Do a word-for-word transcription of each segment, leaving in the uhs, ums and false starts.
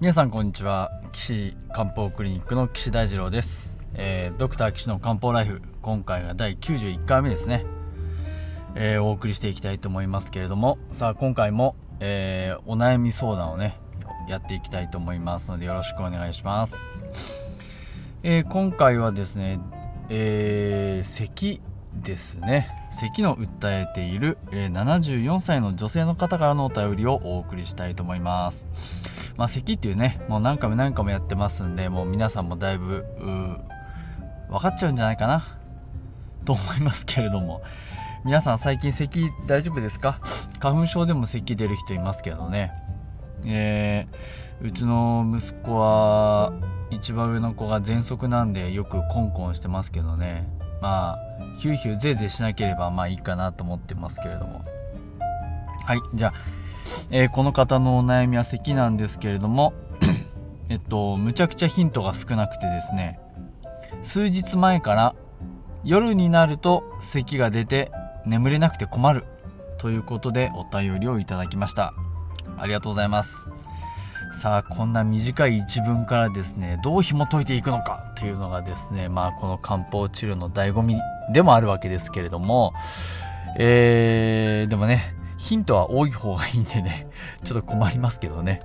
皆さんこんにちは。岸漢方クリニックの岸大二郎です。えー、ドクター岸の漢方ライフ、今回がだいきゅうじゅういっかいめですね。えー、お送りしていきたいと思いますけれども、さあ今回も、えー、お悩み相談をねやっていきたいと思いますのでよろしくお願いします。えー、今回はですね、えー、咳ですね。咳の訴えているななじゅうよんさいの女性の方からのお便りをお送りしたいと思います。まあ、咳っていうね、もう何回も何回もやってますんで、もう皆さんもだいぶ分かっちゃうんじゃないかなと思いますけれども、皆さん最近咳大丈夫ですか？花粉症でも咳出る人いますけどね。えー、うちの息子は一番上の子が喘息なんでよくコンコンしてますけどね。まあヒューヒューゼーゼーしなければまあいいかなと思ってますけれども、はい、じゃあ、えー、この方のお悩みは咳なんですけれどもえっとむちゃくちゃヒントが少なくてですね、数日前から夜になると咳が出て眠れなくて困るということでお便りをいただきました。ありがとうございます。さあこんな短い一文からですね、どう紐解いていくのかというのがですね、まあこの漢方治療の醍醐味でもあるわけですけれども、えー、でもねヒントは多い方がいいんでねちょっと困りますけどね。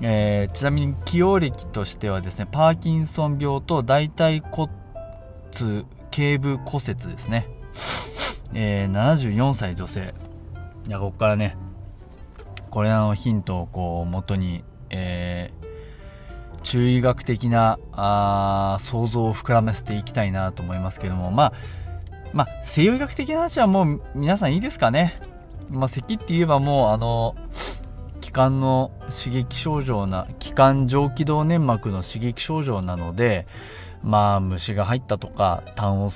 えー、ちなみに既往歴としてはですね、パーキンソン病と大腿骨頸部骨折ですね。えー、ななじゅうよんさい女性。いや、ここからねこれらのヒントをこう元に、えー、中医学的なあ想像を膨らませていきたいなと思いますけども、まあまあ、西洋医学的な話はもう皆さんいいですかね。まあ、咳って言えばもうあの気管の刺激症状な気管上気道粘膜の刺激症状なので、まあ虫が入ったとか痰を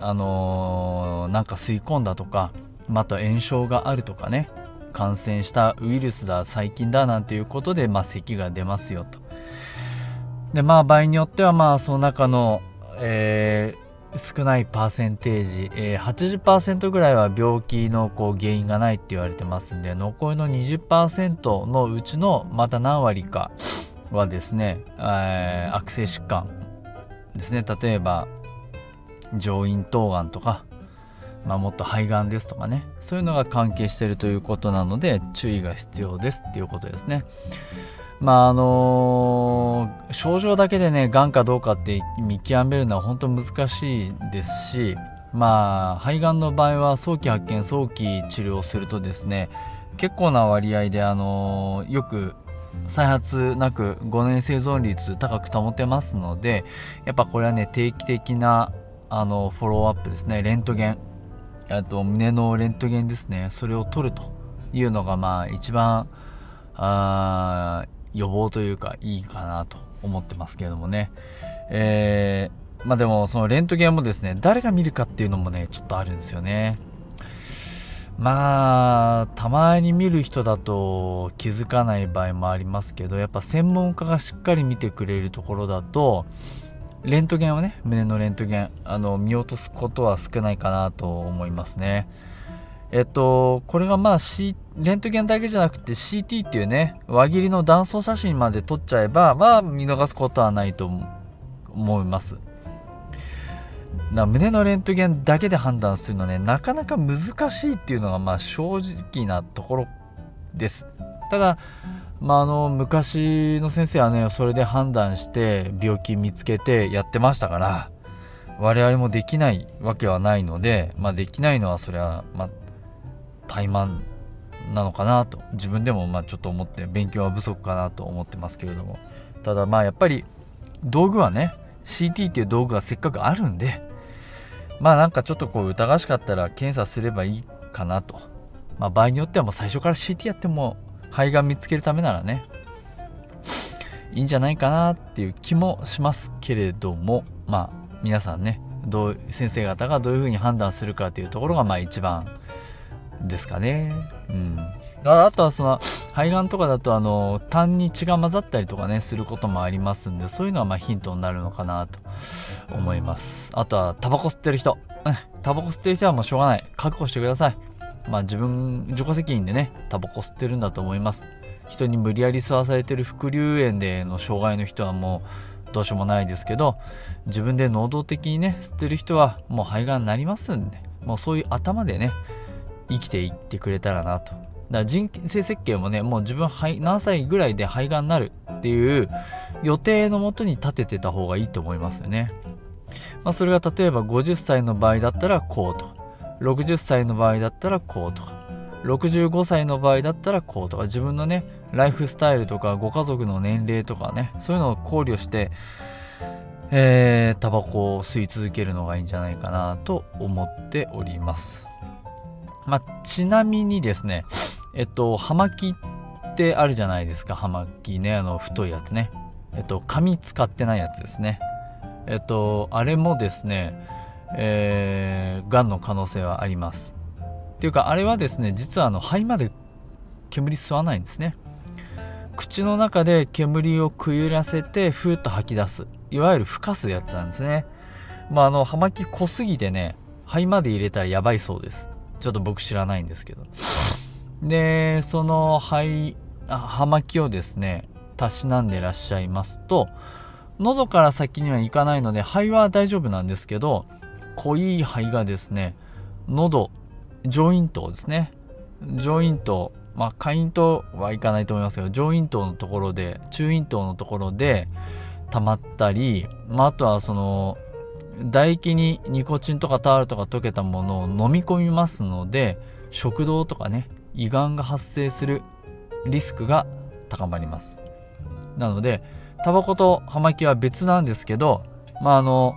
あのー、なんか吸い込んだとか、まあ、あと炎症があるとかね、感染したウイルスだ細菌だなんていうことで、まあ、咳が出ますよと。でまあ場合によってはまあその中の、えー、少ないパーセンテージ、えー、はちじゅっパーセント ぐらいは病気のこう原因がないって言われてますんで、残りの にじゅっパーセント のうちのまた何割かはですね、えー、悪性疾患ですね。例えば上咽頭がんとか、まあ、もっと肺がんですとかね、そういうのが関係しているということなので注意が必要ですっていうことですね。まああのー、症状だけでねがんかどうかって見極めるのは本当難しいですし、まあ肺がんの場合は早期発見早期治療をするとですね、結構な割合であのー、よく再発なくごねん生存率高く保てますので、やっぱこれはね定期的なあのフォローアップですね。レントゲン、あと胸のレントゲンですね、それを取るというのがまあ一番あ予防というかいいかなと思ってますけれどもね。えー、まあでもそのレントゲンもですね、誰が見るかっていうのもねちょっとあるんですよね。まあたまに見る人だと気づかない場合もありますけど、やっぱ専門家がしっかり見てくれるところだとレントゲンをね、胸のレントゲンあの見落とすことは少ないかなと思いますね。えっとこれがまあ、C、レントゲンだけじゃなくて シーティー っていうね輪切りの断層写真まで撮っちゃえばまあ見逃すことはないと思います。な胸のレントゲンだけで判断するのねなかなか難しいっていうのがまあ正直なところです。ただまあ、あの昔の先生はねそれで判断して病気見つけてやってましたから、我々もできないわけはないので、まあ、できないのはそれはまあ怠慢なのかなと自分でもまあちょっと思って、勉強は不足かなと思ってますけれども、ただまあやっぱり道具はね シーティー っていう道具がせっかくあるんで、まあなんかちょっとこう疑わしかったら検査すればいいかなと。まあ、場合によってはもう最初から シーティー やっても肺がん見つけるためならねいいんじゃないかなっていう気もしますけれども、まあ皆さんねどう先生方がどういうふうに判断するかというところがまあ一番ですかね。うん、あとはその肺がんとかだとあの痰に血が混ざったりとかねすることもありますんで、そういうのはまあヒントになるのかなと思います。あとはタバコ吸ってる人タバコ吸ってる人はもうしょうがない、覚悟してください。まあ自分自己責任でねタバコ吸ってるんだと思います。人に無理やり吸わされてる副流煙での障害の人はもうどうしようもないですけど、自分で能動的にね吸ってる人はもう肺がんになりますんで、もうそういう頭でね生きていってくれたらなと。だから人生設計もね、もう自分何歳ぐらいで肺がんになるっていう予定のもとに立ててた方がいいと思いますよね。まあ、それが例えばごじゅっさいの場合だったらこうとか、ろくじゅっさいの場合だったらこうとか、ろくじゅうごさいの場合だったらこうとか、自分のねライフスタイルとかご家族の年齢とかね、そういうのを考慮してえー、タバコを吸い続けるのがいいんじゃないかなと思っております。まあ、ちなみにですね、えっと葉巻ってあるじゃないですか。葉巻ね、あの太いやつね、えっと紙使ってないやつですね。えっとあれもですね、えー、がんの可能性はあります。っていうか、あれはですね、実はあの肺まで煙吸わないんですね。口の中で煙をくゆらせてふーっと吐き出す、いわゆるふかすやつなんですね。まああの葉巻濃すぎてね、肺まで入れたらやばいそうです。ちょっと僕知らないんですけど。で、その肺葉巻をですねたしなんでらっしゃいますと、喉から先には行かないので肺は大丈夫なんですけど、濃い肺がですね、喉上咽頭ですね、上咽頭、まあ下咽頭はいかないと思いますけど、上咽頭のところで、中咽頭のところで溜まったり、まあ、あとはその唾液にニコチンとかタールとか溶けたものを飲み込みますので、食道とかね胃がんが発生するリスクが高まります。なのでタバコと葉巻は別なんですけど、まああの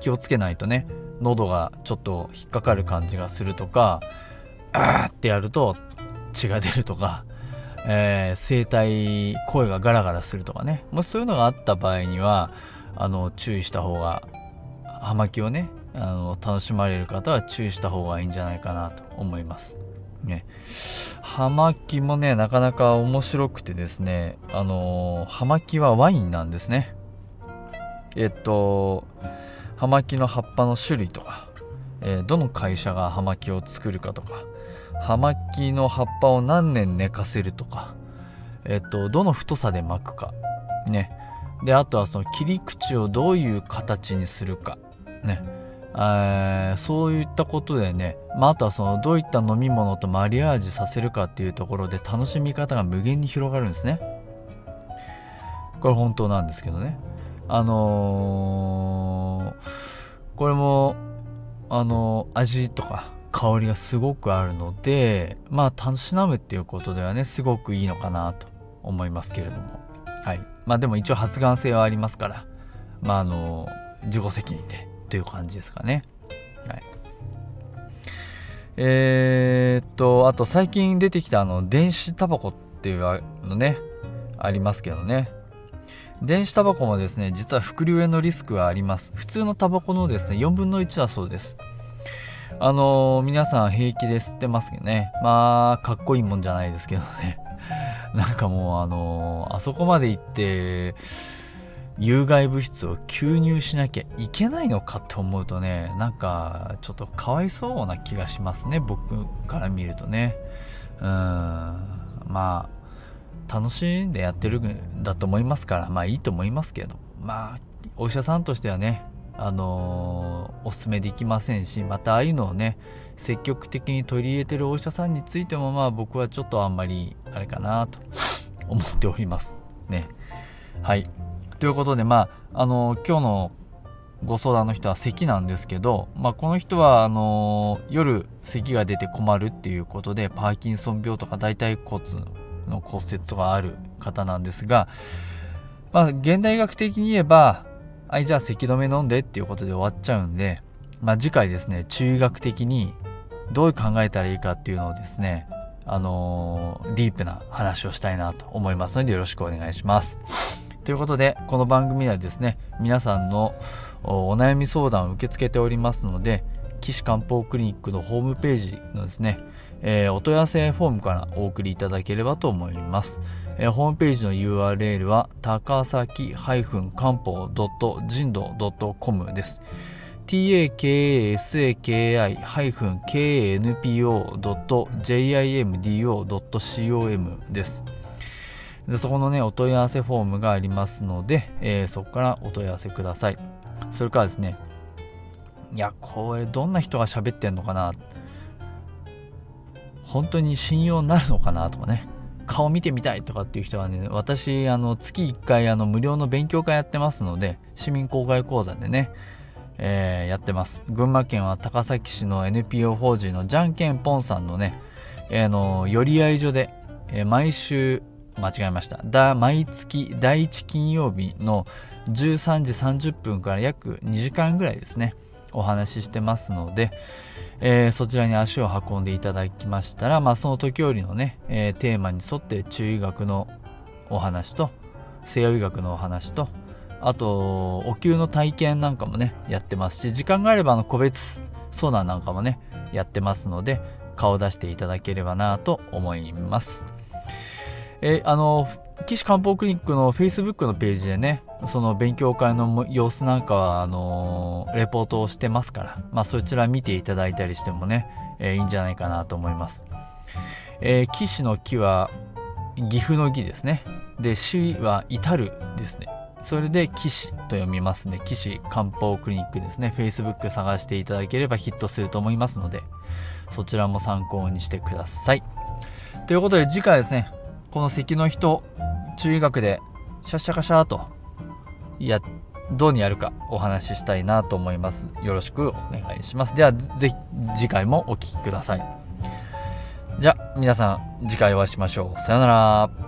気をつけないとね、喉がちょっと引っかかる感じがするとか、あーってやると血が出るとか、えー、声帯声がガラガラするとかね、もしそういうのがあった場合にはあの注意した方が、葉巻をねあの楽しまれる方は注意した方がいいんじゃないかなと思いますね。葉巻もねなかなか面白くてですね、あの葉巻はワインなんですね。えっと葉巻の葉っぱの種類とか、えー、どの会社が葉巻を作るかとか、葉巻の葉っぱを何年寝かせるとか、えっとどの太さで巻くかね、であとはその切り口をどういう形にするかね、えー、そういったことでね、まあ、あとはそのどういった飲み物とマリアージュさせるかっていうところで楽しみ方が無限に広がるんですね。これ本当なんですけどね、あのー、これもあのー、味とか香りがすごくあるので、まあ楽しむっていうことではねすごくいいのかなと思いますけれども、はい、まあでも一応発がん性はありますから、まああのー、自己責任でという感じですかね。はい、えー、っとあと最近出てきたあの電子タバコっていうのねありますけどね。電子タバコもですね、実は副流煙のリスクはあります。普通のタバコのですねよんぶんのいちだそうです。あのー、皆さん平気で吸ってますけどね、まあかっこいいもんじゃないですけどねなんかもうあのー、あそこまで行って有害物質を吸入しなきゃいけないのかって思うとね、なんかちょっとかわいそうな気がしますね、僕から見るとね。うーん、まあ楽しんでやってるんだと思いますから、まあいいと思いますけど、まあお医者さんとしてはね、あのー、おすすめできませんし、またああいうのをね積極的に取り入れてるお医者さんについても、まあ僕はちょっとあんまりあれかなと思っておりますね。はい、ということで、まああのー、今日のご相談の人は咳なんですけど、まあ、この人はあのー、夜咳が出て困るっていうことでパーキンソン病とか大腿骨の骨折とかある方なんですが、まあ現代医学的に言えば、あいじゃあ咳止め飲んでっていうことで終わっちゃうんで、まあ次回ですね中医学的にどう考えたらいいかっていうのをですね、あのー、ディープな話をしたいなと思いますのでよろしくお願いしますということで、この番組ではですね皆さんのお悩み相談を受け付けておりますので、岸漢方クリニックのホームページのですね、えー、お問い合わせフォームからお送りいただければと思います。えー、ホームページの ユーアールエル は takasaki 漢方 ドット ジムド ドット コム です。ティーエーケーエスエーケーアイ ケーエヌピーオー ドット ジェイアイエムディーオー ドット コム です。で、そこのね、お問い合わせフォームがありますので、えー、そこからお問い合わせください。それからですね、いや、これどんな人が喋ってんのかな、本当に信用になるのかなとかね、顔見てみたいとかっていう人はね、私あの月いっかいあの無料の勉強会やってますので、市民公開講座でね、えー、やってます。群馬県は高崎市の エヌピーオー 法人のじゃんけんぽんさんのね、えー、の寄り合い所で、えー、毎週間違えましただ毎月だいいち金曜日のじゅうさんじさんじゅっぷんから約にじかんぐらいですね、お話ししてますので、えー、そちらに足を運んでいただきましたら、まあ、その時折のね、えー、テーマに沿って中医学のお話と西洋医学のお話と、あとお灸の体験なんかもねやってますし、時間があればあの個別相談なんかもねやってますので、顔出していただければなと思います。えー、あの岸漢方クリニックの Facebook のページでね、その勉強会の様子なんかはあのー、レポートをしてますから、まあ、そちら見ていただいたりしてもね、えー、いいんじゃないかなと思います。えー、岸の木は岐阜の木ですね。で、死は至るですね。それで岸と読みますね。岸漢方クリニックですね。 Facebook 探していただければヒットすると思いますので、そちらも参考にしてください。ということで、次回ですね、この咳の人中医学でシャシャカシャーといやどうにやるかお話ししたいなと思います。よろしくお願いします。ではぜひ次回もお聞きください。じゃあ皆さん、次回お会いしましょう。さよなら。